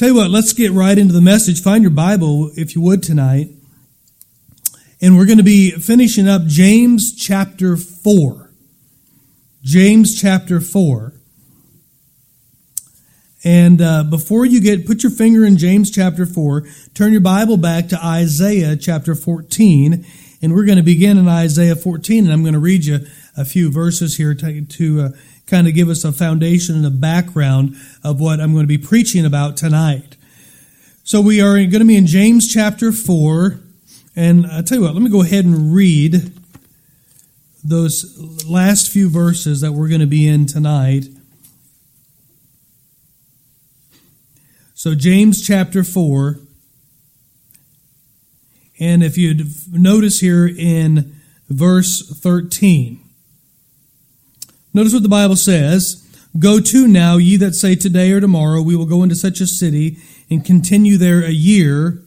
Tell you what, let's get right into the message. Find your Bible, if you would, tonight. And we're going to be finishing up James chapter 4. James chapter 4. And before you put your finger in James chapter 4, turn your Bible back to Isaiah chapter 14. And we're going to begin in Isaiah 14, and I'm going to read you a few verses here to kind of give us a foundation and a background of what I'm going to be preaching about tonight. So we are going to be in James chapter 4, and I'll tell you what, let me go ahead and read those last few verses that we're going to be in tonight. So James chapter 4, and if you notice here in verse 13, notice what the Bible says. Go to now, ye that say today or tomorrow, we will go into such a city and continue there a year,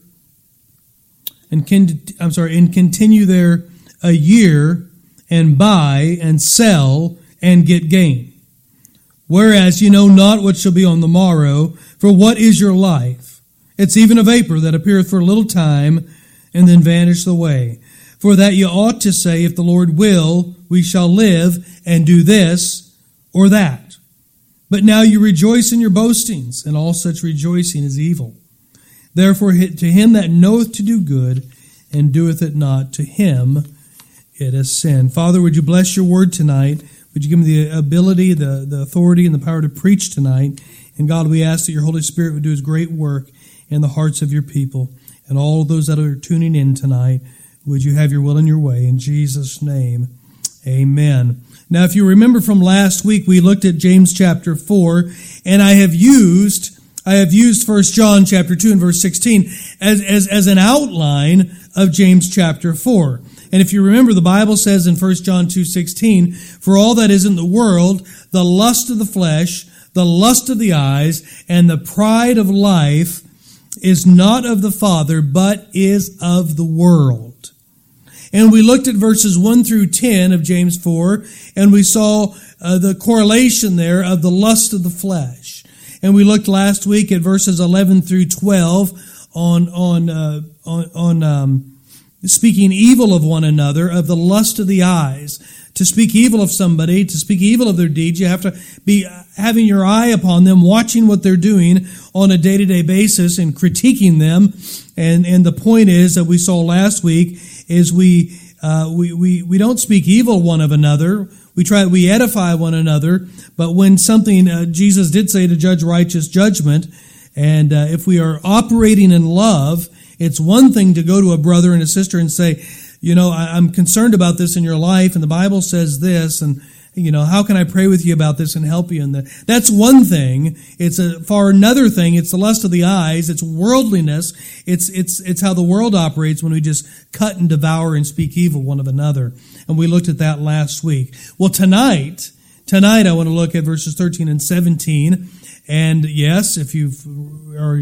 and continue there a year, and buy and sell and get gain. Whereas you know not what shall be on the morrow, for what is your life? It's even a vapor that appeareth for a little time, and then vanisheth away. For that you ought to say, if the Lord will, we shall live and do this or that. But now you rejoice in your boastings, and all such rejoicing is evil. Therefore to him that knoweth to do good and doeth it not, to him it is sin. Father, would you bless your word tonight? Would you give me the ability, the authority, and the power to preach tonight? And God, we ask that your Holy Spirit would do his great work in the hearts of your people and all of those that are tuning in tonight. Would you have your will and your way? In Jesus' name, amen. Now, if you remember from last week, we looked at James chapter 4, and I have used 1 John chapter 2 and verse 16 as an outline of James chapter 4. And if you remember, the Bible says in 1 John 2:16, for all that is in the world, the lust of the flesh, the lust of the eyes, and the pride of life is not of the Father, but is of the world. And we looked at verses 1 through 10 of James 4, and we saw the correlation there of the lust of the flesh. And we looked last week at verses 11 through 12 on speaking evil of one another, of the lust of the eyes. To speak evil of somebody, to speak evil of their deeds, you have to be having your eye upon them, watching what they're doing on a day-to-day basis and critiquing them. And the point is that we saw last week is we don't speak evil one of another. We edify one another. But when something, Jesus did say to judge righteous judgment, and if we are operating in love, it's one thing to go to a brother and a sister and say, you know, I'm concerned about this in your life, and the Bible says this, and, you know, how can I pray with you about this and help you in that? That's one thing. It's a far another thing. It's the lust of the eyes. It's worldliness. It's how the world operates when we just cut and devour and speak evil one of another. And we looked at that last week. Well, tonight I want to look at verses 13 and 17. And yes, if you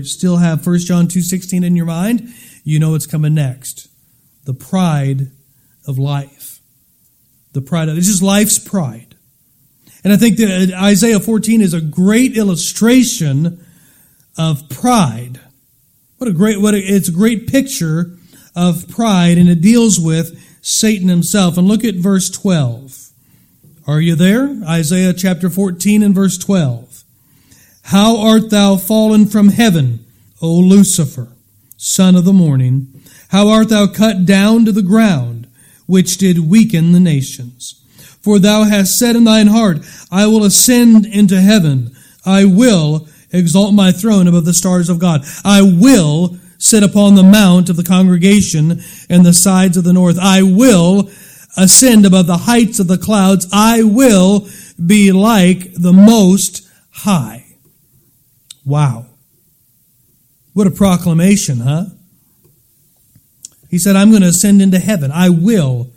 still have 1 John 2:16 in your mind, you know what's coming next. The pride of life. It's just life's pride. And I think that Isaiah 14 is a great illustration of pride. It's a great picture of pride, and it deals with Satan himself. And look at verse 12. Are you there? Isaiah chapter 14 and verse 12. How art thou fallen from heaven, O Lucifer, son of the morning? How art thou cut down to the ground, which did weaken the nations? For thou hast said in thine heart, I will ascend into heaven. I will exalt my throne above the stars of God. I will sit upon the mount of the congregation and the sides of the north. I will ascend above the heights of the clouds. I will be like the Most High. Wow. What a proclamation, huh? He said, I'm going to ascend into heaven. I will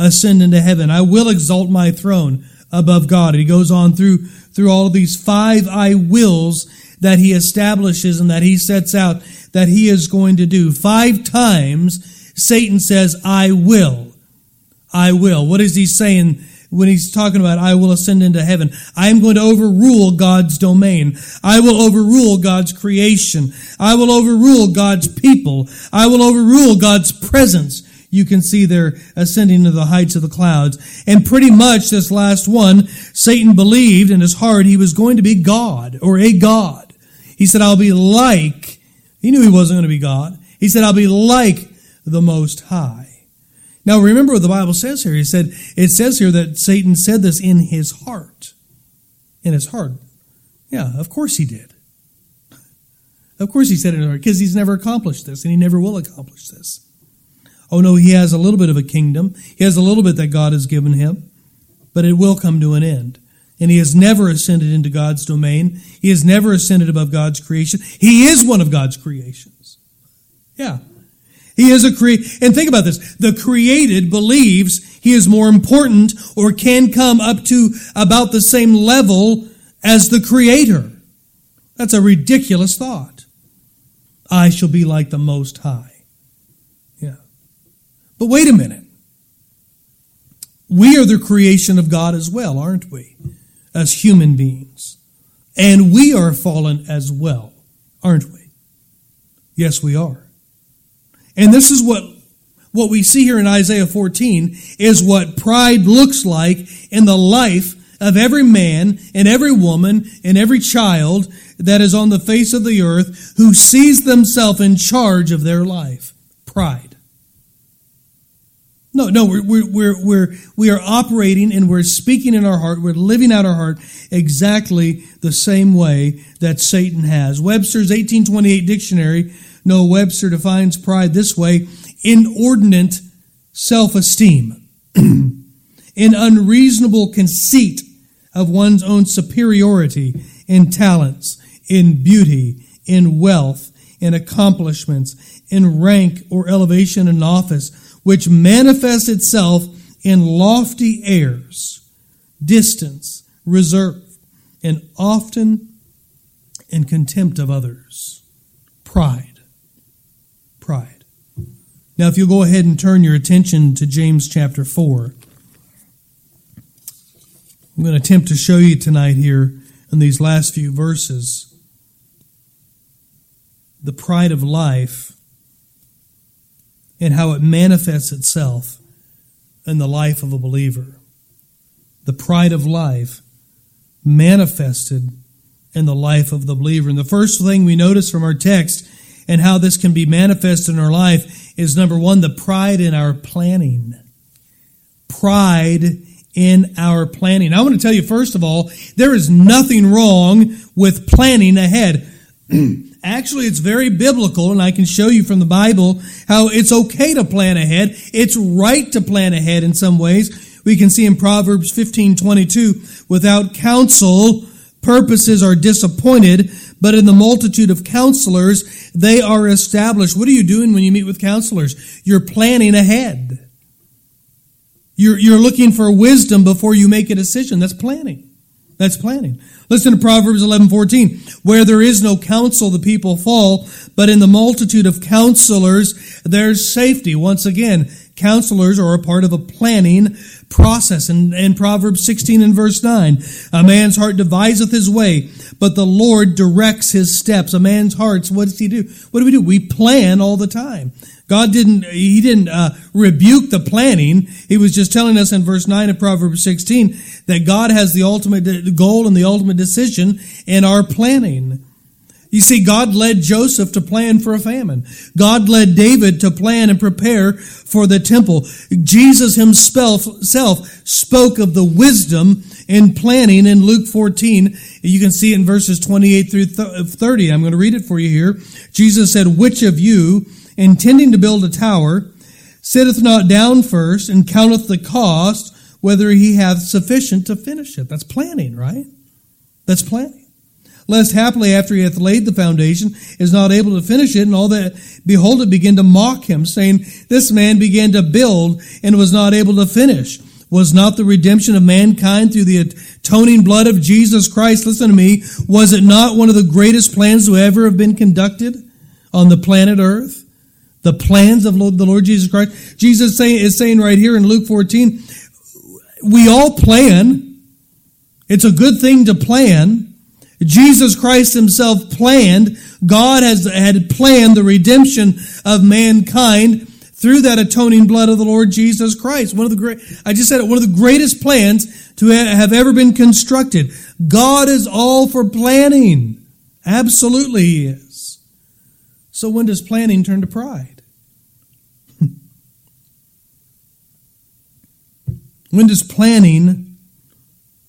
ascend into heaven. I will exalt my throne above God. And he goes on through all of these 5 I wills that he establishes and that he sets out that he is going to do. 5 times Satan says, I will. I will. What is he saying when he's talking about, I will ascend into heaven. I am going to overrule God's domain. I will overrule God's creation. I will overrule God's people. I will overrule God's presence. You can see they're ascending to the heights of the clouds. And pretty much this last one, Satan believed in his heart he was going to be God or a God. He said, I'll be like, he knew he wasn't going to be God. He said, I'll be like the Most High. Now, remember what the Bible says here. It says here that Satan said this in his heart. In his heart. Yeah, of course he did. Of course he said it in his heart, because he's never accomplished this, and he never will accomplish this. Oh, no, he has a little bit of a kingdom. He has a little bit that God has given him, but it will come to an end. And he has never ascended into God's domain. He has never ascended above God's creation. He is one of God's creations. Yeah. He is a and think about this. The created believes he is more important or can come up to about the same level as the creator. That's a ridiculous thought. I shall be like the Most High. Yeah. But wait a minute. We are the creation of God as well, aren't we? As human beings. And we are fallen as well, aren't we? Yes, we are. And this is what we see here in Isaiah 14 is what pride looks like in the life of every man and every woman and every child that is on the face of the earth who sees themselves in charge of their life. Pride. No, we are operating and we're speaking in our heart, we're living out our heart exactly the same way that Satan has. Webster's 1828 dictionary, Noah Webster defines pride this way: inordinate self-esteem, an unreasonable conceit of one's own superiority in talents, in beauty, in wealth, in accomplishments, in rank or elevation in office, which manifests itself in lofty airs, distance, reserve, and often in contempt of others. Pride. Pride. Now, if you'll go ahead and turn your attention to James chapter 4. I'm going to attempt to show you tonight here in these last few verses the pride of life and how it manifests itself in the life of a believer. The pride of life manifested in the life of the believer. And the first thing we notice from our text and how this can be manifested in our life is, number one, the pride in our planning. Pride in our planning. I want to tell you, first of all, there is nothing wrong with planning ahead. Actually, it's very biblical, and I can show you from the Bible how it's okay to plan ahead. It's right to plan ahead in some ways. We can see in Proverbs 15:22, without counsel, purposes are disappointed, but in the multitude of counselors, they are established. What are you doing when you meet with counselors? You're planning ahead. You're looking for wisdom before you make a decision. That's planning. That's planning. Listen to Proverbs 11:14. Where there is no counsel, the people fall, but in the multitude of counselors, there's safety. Once again, counselors are a part of a planning process. In Proverbs 16 and verse 9, a man's heart deviseth his way, but the Lord directs his steps. A man's hearts, what does he do? What do? We plan all the time. God didn't rebuke the planning. He was just telling us in verse 9 of Proverbs 16 that God has the ultimate goal and the ultimate decision in our planning. You see, God led Joseph to plan for a famine. God led David to plan and prepare for the temple. Jesus himself spoke of the wisdom in planning in Luke 14. You can see it in verses 28 through 30. I'm going to read it for you here. Jesus said, "Which of you, intending to build a tower, sitteth not down first and counteth the cost, whether he hath sufficient to finish it." That's planning, right? That's planning. "Lest haply after he hath laid the foundation, is not able to finish it, and all that behold it begin to mock him, saying, This man began to build and was not able to finish. Was not the redemption of mankind through the atoning blood of Jesus Christ," listen to me, "was it not one of the greatest plans to ever have been conducted on the planet earth?" The plans of the Lord Jesus Christ. Jesus is saying right here in Luke 14, we all plan. It's a good thing to plan. Jesus Christ himself planned. God had planned the redemption of mankind through that atoning blood of the Lord Jesus Christ. One of the greatest plans to have ever been constructed. God is all for planning. Absolutely he is. So when does planning turn to pride? When does planning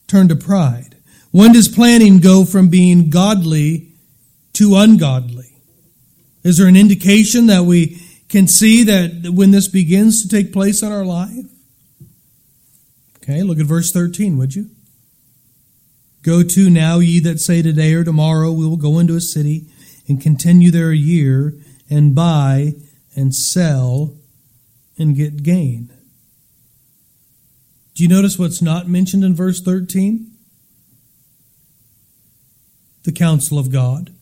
turn to pride? When does planning go from being godly to ungodly? Is there an indication that we can see that when this begins to take place in our life? Okay, look at verse 13, would you? Go to now, ye that say today or tomorrow, we will go into a city and continue there a year and buy and sell and get gain. Do you notice what's not mentioned in verse 13? The counsel of God,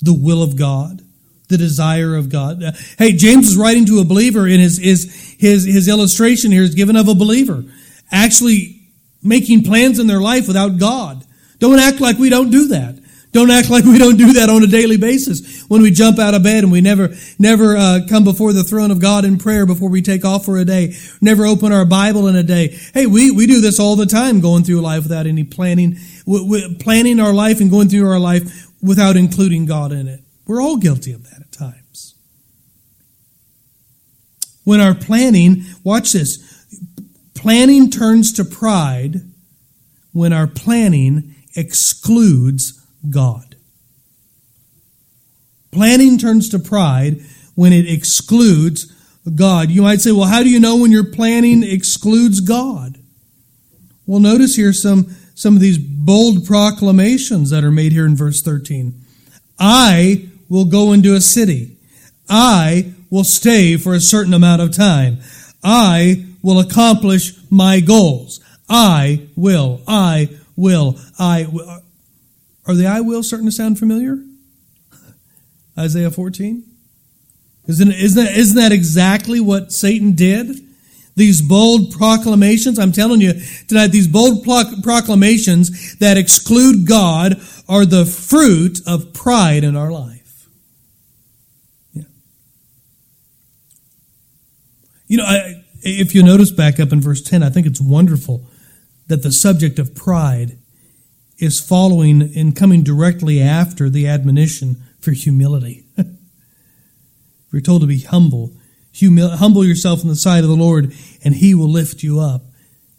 the will of God, the desire of God. Hey, James is writing to a believer, and his illustration here is given of a believer actually making plans in their life without God. Don't act like we don't do that. Don't act like we don't do that on a daily basis when we jump out of bed and we never come before the throne of God in prayer before we take off for a day, never open our Bible in a day. Hey, we do this all the time, going through life without any planning, planning our life and going through our life without including God in it. We're all guilty of that at times. When our planning, watch this, planning turns to pride when our planning excludes God. Planning turns to pride when it excludes God. You might say, well, how do you know when your planning excludes God? Well, notice here some of these bold proclamations that are made here in verse 13. I will go into a city. I will stay for a certain amount of time. I will accomplish my goals. I will. Are the I will starting to sound familiar? Isaiah 14? Isn't that exactly what Satan did? These bold proclamations, I'm telling you tonight, these bold proclamations that exclude God are the fruit of pride in our life. Yeah. You know, if you notice back up in verse 10, I think it's wonderful that the subject of pride is following and coming directly after the admonition for humility. We're told to be humble. Humble yourself in the sight of the Lord, and he will lift you up.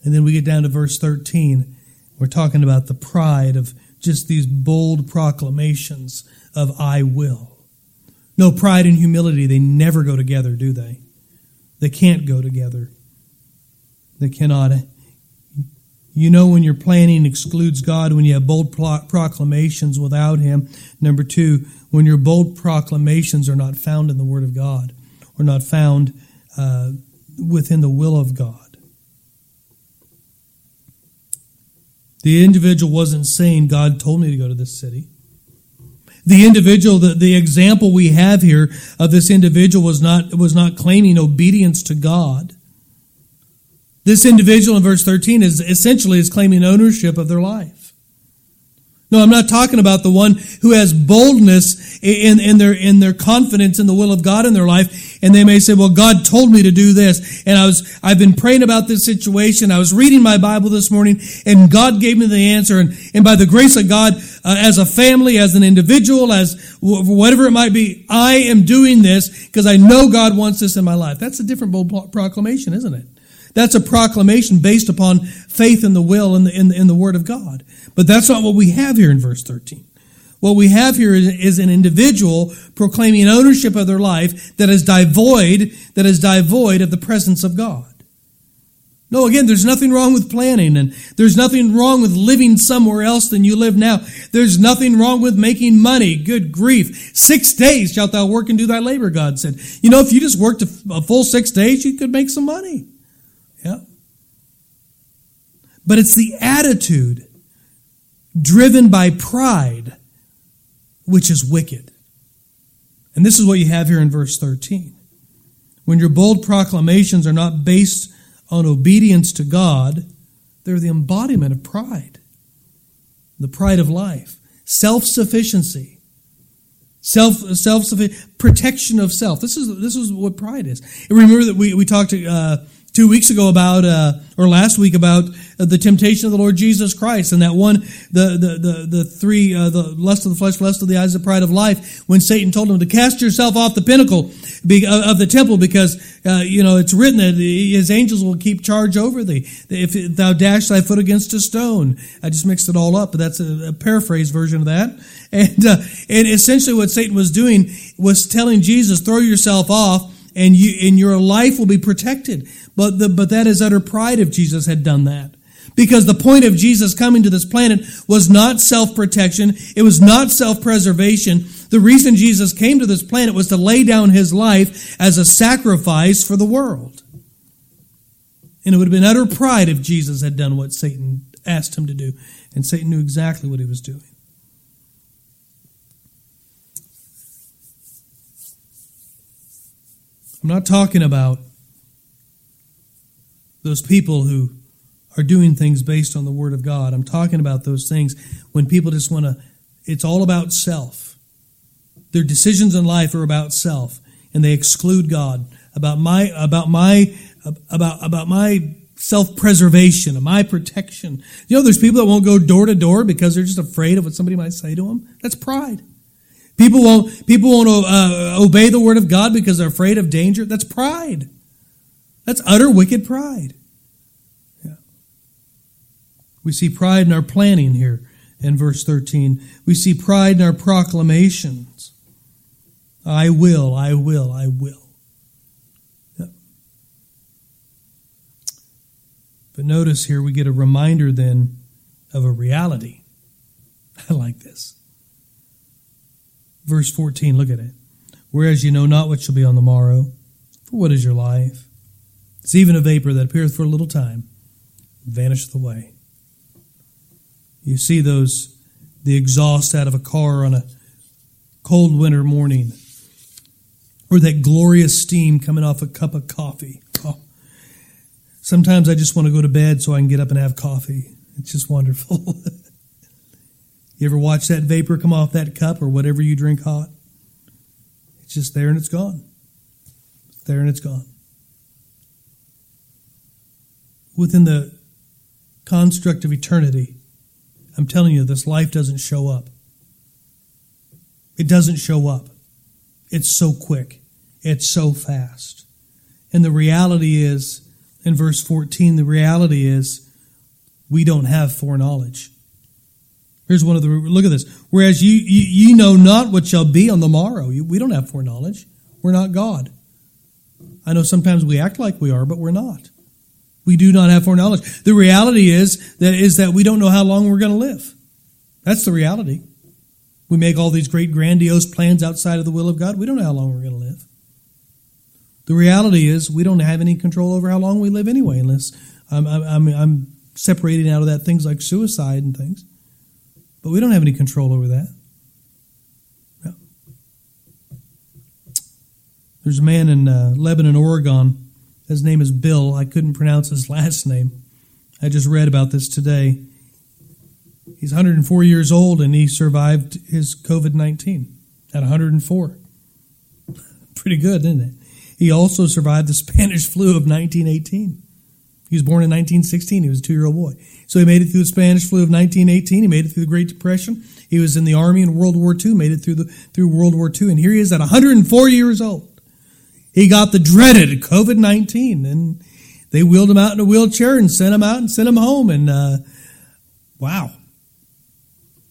And then we get down to verse 13. We're talking about the pride of just these bold proclamations of I will. No, pride and humility, they never go together, do they? They can't go together. They cannot. You know when your planning excludes God, when you have bold proclamations without him. Number two, when your bold proclamations are not found in the Word of God. We're not found within the will of God. The individual wasn't saying, God told me to go to this city. The individual, the example we have here of this individual was not claiming obedience to God. This individual in verse 13 is essentially claiming ownership of their life. No, I'm not talking about the one who has boldness in their confidence in the will of God in their life, and they may say, well, God told me to do this, and I've been praying about this situation, I was reading my Bible this morning, and God gave me the answer, and by the grace of God, as a family, as an individual, as whatever it might be, I am doing this because I know God wants this in my life. That's a different bold proclamation, isn't it? That's a proclamation based upon faith in the will and in the Word of God. But that's not what we have here in verse 13. What we have here is an individual proclaiming ownership of their life that is devoid of the presence of God. No, again, there's nothing wrong with planning, and there's nothing wrong with living somewhere else than you live now. There's nothing wrong with making money. Good grief. 6 days shalt thou work and do thy labor, God said. You know, if you just worked a full 6 days, you could make some money. Yeah. But it's the attitude driven by pride which is wicked. And this is what you have here in verse 13. When your bold proclamations are not based on obedience to God, They're the embodiment of pride, the pride of life, self-sufficiency, protection of self. This is what pride is. And remember that we talked 2 weeks ago about, or last week about the temptation of the Lord Jesus Christ, and that one, the three, the lust of the flesh, lust of the eyes, the pride of life. When Satan told him to cast yourself off the pinnacle of the temple, because it's written that his angels will keep charge over thee if thou dash thy foot against a stone. I just mixed it all up, but that's a paraphrase version of that. And essentially, what Satan was doing was telling Jesus, "Throw yourself off, and your life will be protected." But that is utter pride if Jesus had done that. Because the point of Jesus coming to this planet was not self-protection. It was not self-preservation. The reason Jesus came to this planet was to lay down his life as a sacrifice for the world. And it would have been utter pride if Jesus had done what Satan asked him to do. And Satan knew exactly what he was doing. I'm not talking about those people who are doing things based on the Word of God. I'm talking about those things when people just want to, it's all about self. Their decisions in life are about self, and they exclude God, about my self-preservation, my protection. You know, there's people that won't go door to door because they're just afraid of what somebody might say to them. That's pride. People won't obey the Word of God because they're afraid of danger. That's pride. That's utter wicked pride. Yeah. We see pride in our planning here in verse 13. We see pride in our proclamations. I will, I will, I will. Yeah. But notice here we get a reminder then of a reality. I like this. Verse 14, look at it. Whereas you know not what shall be on the morrow, for what is your life? It's even a vapor that appeareth for a little time, vanisheth away. You see the exhaust out of a car on a cold winter morning, or that glorious steam coming off a cup of coffee. Oh, sometimes I just want to go to bed so I can get up and have coffee. It's just wonderful. You ever watch that vapor come off that cup or whatever you drink hot? It's just there and it's gone. It's there and it's gone. Within the construct of eternity, I'm telling you, this life doesn't show up. It doesn't show up. It's so quick. It's so fast. And the reality is, in verse 14, the reality is we don't have foreknowledge. Here's one of the, look at this. Whereas you know not what shall be on the morrow. We don't have foreknowledge. We're not God. I know sometimes we act like we are, but we're not. We do not have foreknowledge. The reality is that we don't know how long we're going to live. That's the reality. We make all these great grandiose plans outside of the will of God. We don't know how long we're going to live. The reality is we don't have any control over how long we live anyway, unless I'm separating out of that things like suicide and things. But we don't have any control over that. No. There's a man in Lebanon, Oregon. His name is Bill. I couldn't pronounce his last name. I just read about this today. He's 104 years old, and he survived his COVID-19 at 104. Pretty good, isn't it? He also survived the Spanish flu of 1918. He was born in 1916. He was a 2-year-old boy. So he made it through the Spanish flu of 1918. He made it through the Great Depression. He was in the Army in World War II, made it through World War II. And here he is at 104 years old. He got the dreaded COVID-19. And they wheeled him out in a wheelchair and sent him home. And wow,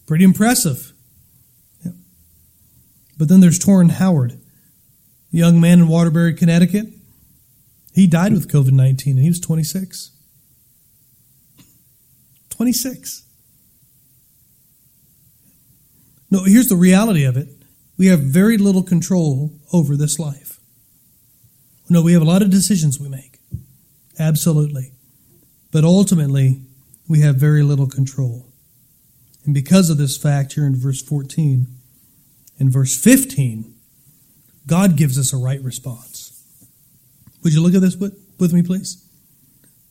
pretty impressive. Yeah. But then there's Torrin Howard, a young man in Waterbury, Connecticut. He died with COVID-19, and he was 26. 26. No, here's the reality of it. We have very little control over this life. No, we have a lot of decisions we make. Absolutely. But ultimately, we have very little control. And because of this fact here in verse 14 and verse 15, God gives us a right response. Would you look at this with me, please?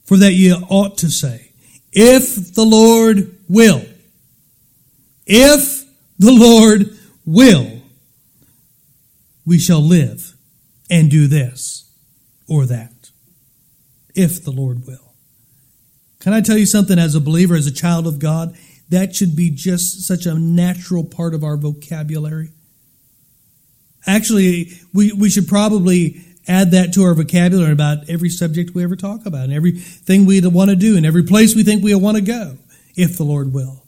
For that ye ought to say, If the Lord will. If the Lord will, we shall live and do this or that. If the Lord will. Can I tell you something? As a believer, as a child of God, that should be just such a natural part of our vocabulary. Actually, we should probably add that to our vocabulary about every subject we ever talk about and everything we want to do and every place we think we want to go, if the Lord will,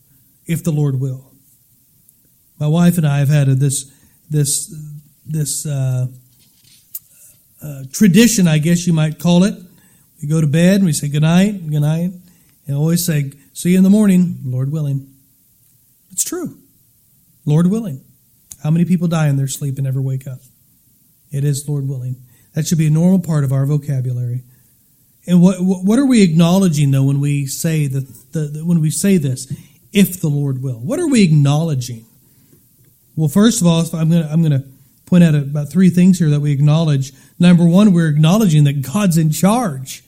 if the Lord will. My wife and I have had this tradition, I guess you might call it. We go to bed and we say good night, and always say, see you in the morning, Lord willing. It's true, Lord willing. How many people die in their sleep and never wake up? It is Lord willing. That should be a normal part of our vocabulary. And what are we acknowledging though when we say when we say this, if the Lord will? What are we acknowledging? Well, first of all, I'm going to point out about three things here that we acknowledge. Number one, we're acknowledging that God's in charge.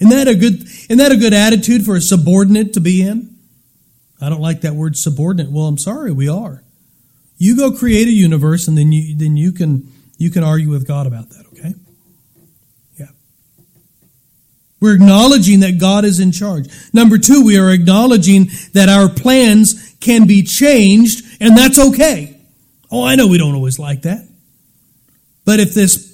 Isn't that a good attitude for a subordinate to be in? I don't like that word subordinate. Well, I'm sorry, we are. You go create a universe, and then you can argue with God about that, okay? Yeah. We're acknowledging that God is in charge. Number two, we are acknowledging that our plans can be changed, and that's okay. Oh, I know we don't always like that. But if this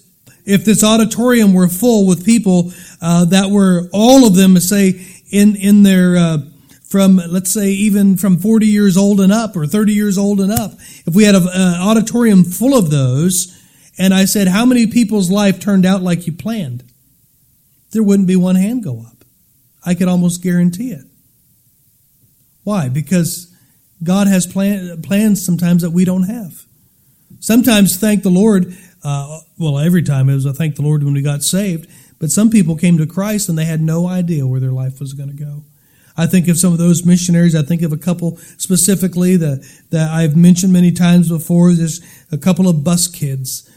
auditorium were full with people that were, all of them, say, in their... Let's say, even from 40 years old and up or 30 years old and up. If we had an auditorium full of those, and I said, how many people's life turned out like you planned? There wouldn't be one hand go up. I could almost guarantee it. Why? Because God has plans sometimes that we don't have. Sometimes, thank the Lord, every time it was a thank the Lord when we got saved, but some people came to Christ and they had no idea where their life was going to go. I think of some of those missionaries. I think of a couple specifically that I've mentioned many times before. There's a couple of bus kids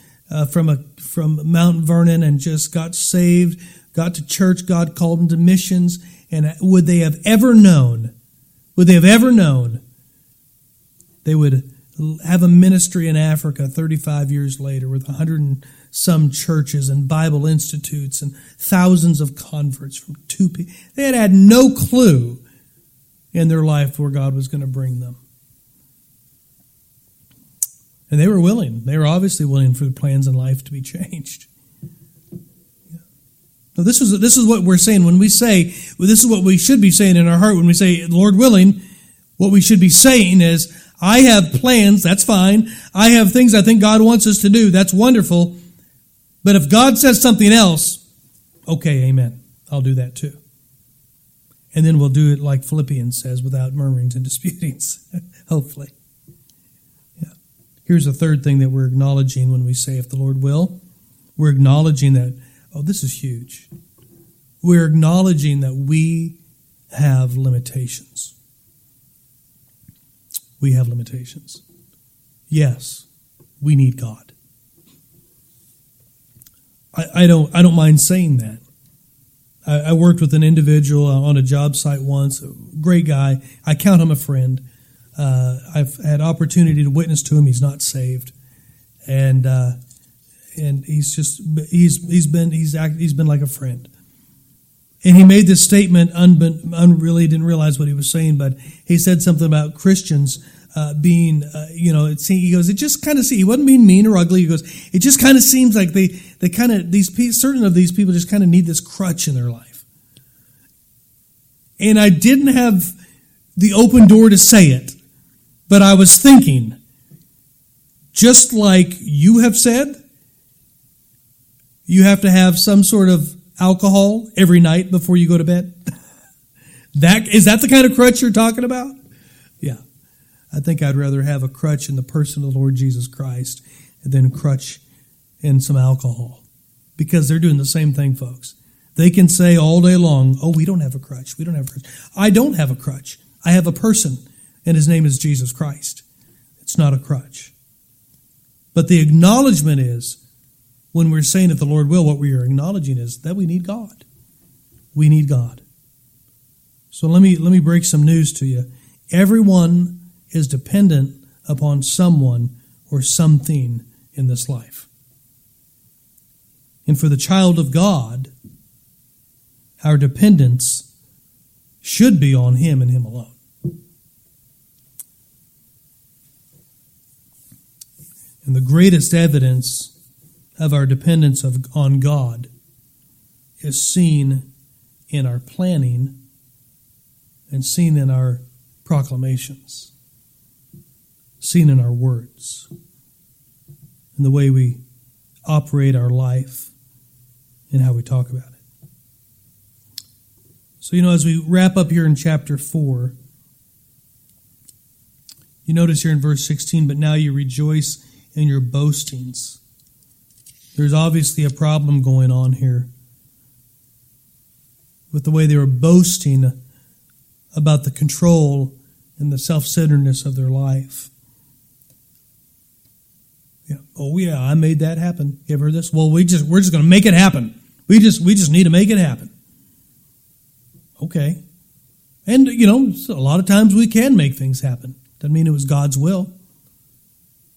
from Mount Vernon and just got saved, got to church. God called them to missions. And would they have ever known, they would have a ministry in Africa 35 years later with 100 and some churches and Bible institutes and thousands of converts from two people. They had no clue in their life where God was going to bring them. And they were willing. They were obviously willing for the plans in life to be changed. Yeah. So this is what we're saying when we say, this is what we should be saying in our heart when we say, Lord willing, what we should be saying is, I have plans, that's fine. I have things I think God wants us to do, that's wonderful. But if God says something else, okay, amen, I'll do that too. And then we'll do it like Philippians says, without murmurings and disputings, hopefully. Yeah. Here's the third thing that we're acknowledging when we say, if the Lord will. We're acknowledging that, oh, this is huge. We're acknowledging that we have limitations. We have limitations. Yes, we need God. I don't mind saying that. I worked with an individual on a job site once, a great guy. I count him a friend. I've had opportunity to witness to him. He's not saved, and he's been like a friend. And he made this statement, really didn't realize what he was saying, but he said something about Christians he wasn't being mean or ugly. He goes, it just kind of seems like certain of these people just kind of need this crutch in their life. And I didn't have the open door to say it, but I was thinking, just like you have said, you have to have some sort of alcohol every night before you go to bed. Is that the kind of crutch you're talking about? Yeah. I think I'd rather have a crutch in the person of the Lord Jesus Christ than crutch in some alcohol, because they're doing the same thing, folks. They can say all day long, oh, we don't have a crutch. We don't have a crutch. I don't have a crutch. I have a person, and his name is Jesus Christ. It's not a crutch. But the acknowledgement is, when we're saying that the Lord will, what we are acknowledging is that we need God. We need God. So let me break some news to you. Everyone is dependent upon someone or something in this life. And for the child of God, our dependence should be on Him and Him alone. And the greatest evidence of our dependence on God is seen in our planning and seen in our proclamations, seen in our words, in the way we operate our life and how we talk about it. So, as we wrap up here in chapter 4, you notice here in verse 16, but now you rejoice in your boastings. There's obviously a problem going on here with the way they were boasting about the control and the self-centeredness of their life. Yeah. Oh yeah, I made that happen. You ever heard this? Well, we're just going to make it happen. We just need to make it happen. Okay. And a lot of times we can make things happen. Doesn't mean it was God's will.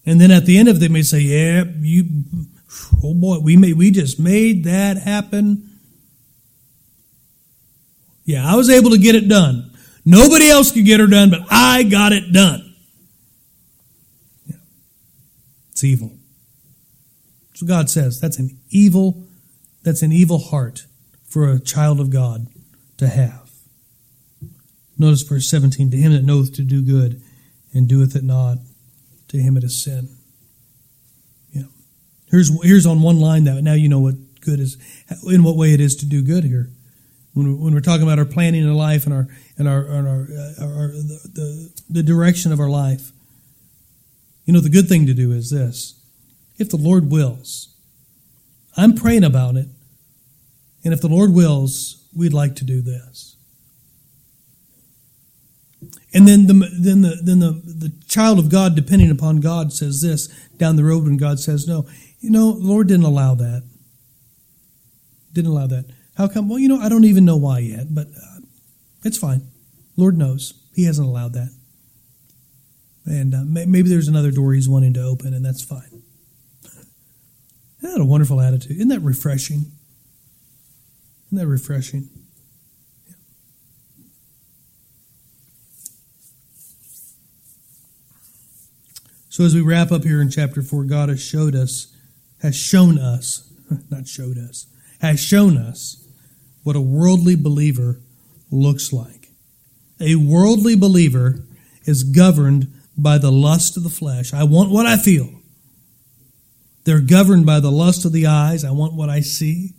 And then at the end of it, they may say, "Yeah, we just made that happen. Yeah, I was able to get it done. Nobody else could get her done, but I got it done." Yeah. It's evil. So God says that's an evil heart for a child of God to have. Notice verse 17, to him that knoweth to do good and doeth it not, to him it is sin. Yeah. Here's on one line that now you know what good is, in what way it is to do good here. When we're talking about our planning in life and the direction of our life, the good thing to do is this: if the Lord wills, I'm praying about it, and if the Lord wills, we'd like to do this. And then the child of God, depending upon God, says this down the road when God says no. The Lord didn't allow that. Didn't allow that. How come? Well, I don't even know why yet, but it's fine. Lord knows. He hasn't allowed that. And maybe there's another door He's wanting to open, and that's fine. Isn't that a wonderful attitude? Isn't that refreshing? Isn't that refreshing? Yeah. So as we wrap up here in chapter 4, God has shown us what a worldly believer looks like. A worldly believer is governed by the lust of the flesh. I want what I feel. They're governed by the lust of the eyes. I want what I see.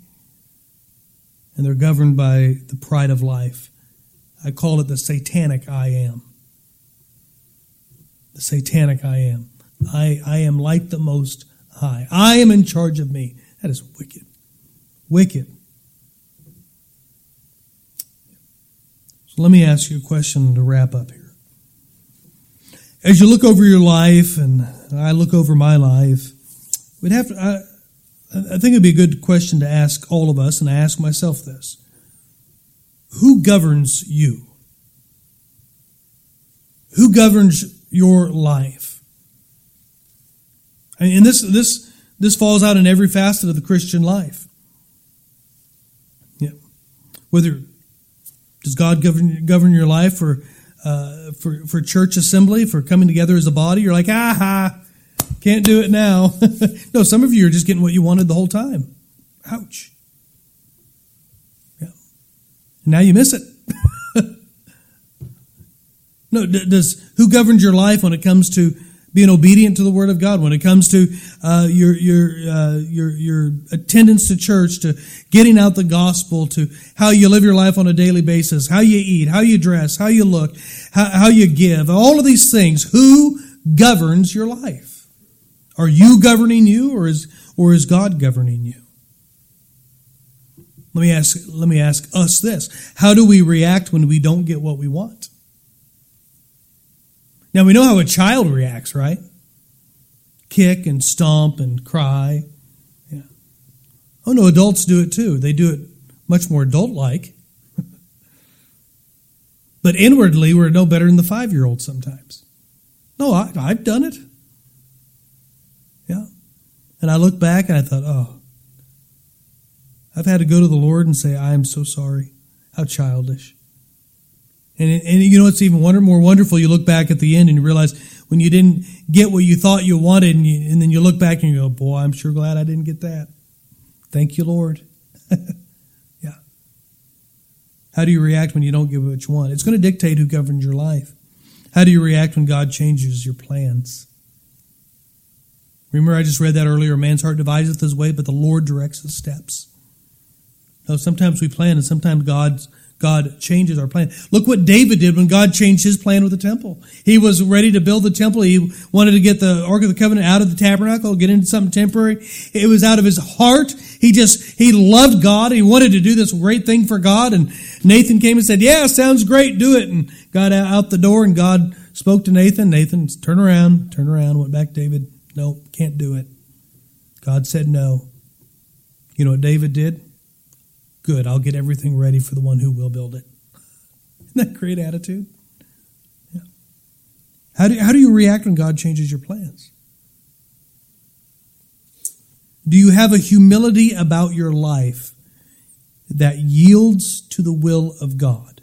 And they're governed by the pride of life. I call it the satanic I am. The satanic I am. I am like the Most High. I am in charge of me. That is wicked. Wicked. So let me ask you a question to wrap up here. As you look over your life, and I look over my life, I think it would be a good question to ask all of us, and I ask myself this: who governs you? Who governs your life? And this falls out in every facet of the Christian life. Yeah. Whether does God govern your life for church assembly, for coming together as a body? You're like, can't do it now. No, some of you are just getting what you wanted the whole time. Ouch. Yeah. Now you miss it. No, does who governs your life when it comes to being obedient to the Word of God, when it comes to your attendance to church, to getting out the gospel, to how you live your life on a daily basis, how you eat, how you dress, how you look, how you give, all of these things. Who governs your life? Are you governing you, or is God governing you? Let me ask us this: how do we react when we don't get what we want? Now, we know how a child reacts, right? Kick and stomp and cry. Yeah. Oh, no, adults do it too. They do it much more adult-like. But inwardly, we're no better than the 5-year-old sometimes. No, I've done it. Yeah. And I look back and I thought, oh, I've had to go to the Lord and say, I am so sorry. How childish. And you know, it's even more wonderful. You look back at the end and you realize when you didn't get what you thought you wanted, and then you look back and you go, boy, I'm sure glad I didn't get that. Thank you, Lord. Yeah. How do you react when you don't get what you want? It's going to dictate who governs your life. How do you react when God changes your plans? Remember, I just read that earlier. Man's heart deviseth his way, but the Lord directs his steps. Now, sometimes we plan, and sometimes God changes our plan. Look what David did when God changed his plan with the temple. He was ready to build the temple. He wanted to get the Ark of the Covenant out of the tabernacle, get into something temporary. It was out of his heart. He loved God. He wanted to do this great thing for God. And Nathan came and said, yeah, sounds great, do it. And got out the door, and God spoke to Nathan. Nathan, turn around, went back to David. Nope, can't do it. God said no. You know what David did? Good, I'll get everything ready for the one who will build it. Isn't that a great attitude? Yeah. How do you react when God changes your plans? Do you have a humility about your life that yields to the will of God?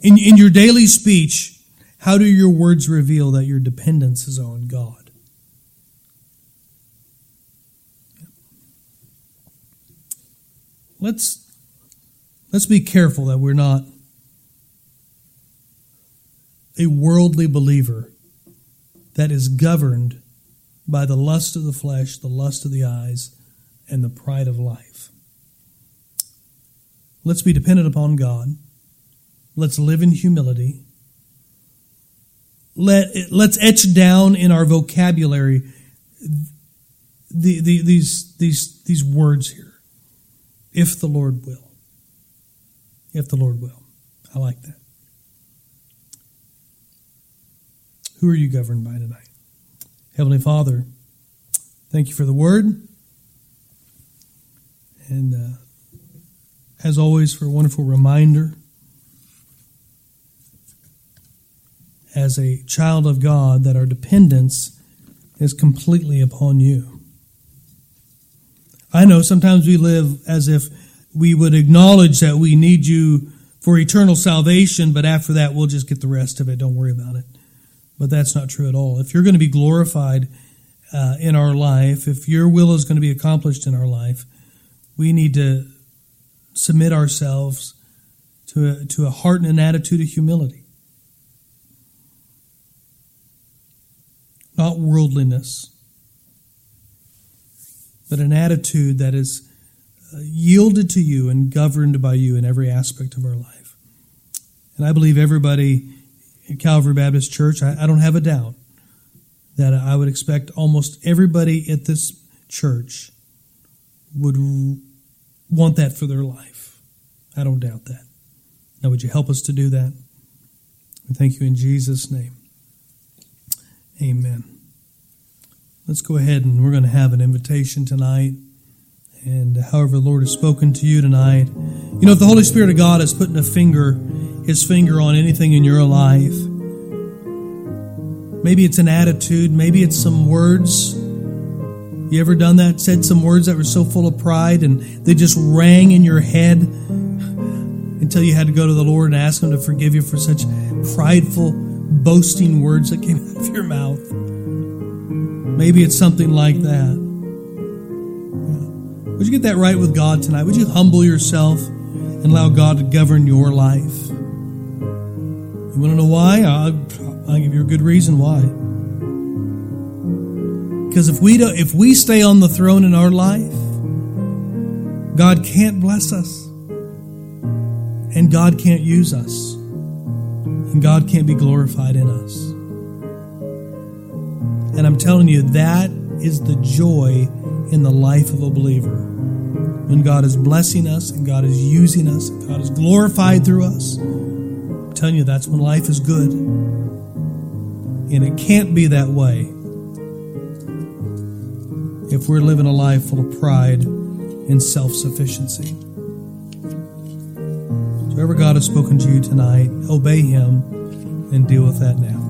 In your daily speech, how do your words reveal that your dependence is on God? Let's be careful that we're not a worldly believer that is governed by the lust of the flesh, the lust of the eyes, and the pride of life. Let's be dependent upon God. Let's live in humility. Let's etch down in our vocabulary these words here. If the Lord will. If the Lord will. I like that. Who are you governed by tonight? Heavenly Father, thank you for the word. And as always, for a wonderful reminder. As a child of God, that our dependence is completely upon you. I know sometimes we live as if we would acknowledge that we need you for eternal salvation, but after that we'll just get the rest of it. Don't worry about it. But that's not true at all. If you're going to be glorified in our life, if your will is going to be accomplished in our life, we need to submit ourselves to a heart and an attitude of humility. Not worldliness, but an attitude that is yielded to you and governed by you in every aspect of our life. And I believe everybody at Calvary Baptist Church, I don't have a doubt that I would expect almost everybody at this church would want that for their life. I don't doubt that. Now, would you help us to do that? We thank you in Jesus' name. Amen. Let's go ahead, and we're going to have an invitation tonight. And however the Lord has spoken to you tonight, you know, if the Holy Spirit of God is putting his finger on anything in your life, maybe it's an attitude, maybe it's some words. You ever done that? Said some words that were so full of pride and they just rang in your head until you had to go to the Lord and ask Him to forgive you for such prideful, boasting words that came out of your mouth. Maybe it's something like that. Yeah. Would you get that right with God tonight? Would you humble yourself and allow God to govern your life? You want to know why? I'll give you a good reason why. Because if we stay on the throne in our life, God can't bless us, and God can't use us, and God can't be glorified in us. And I'm telling you, that is the joy in the life of a believer. When God is blessing us, and God is using us, and God is glorified through us, I'm telling you, that's when life is good. And it can't be that way if we're living a life full of pride and self-sufficiency. Whoever God has spoken to you tonight, obey him and deal with that now.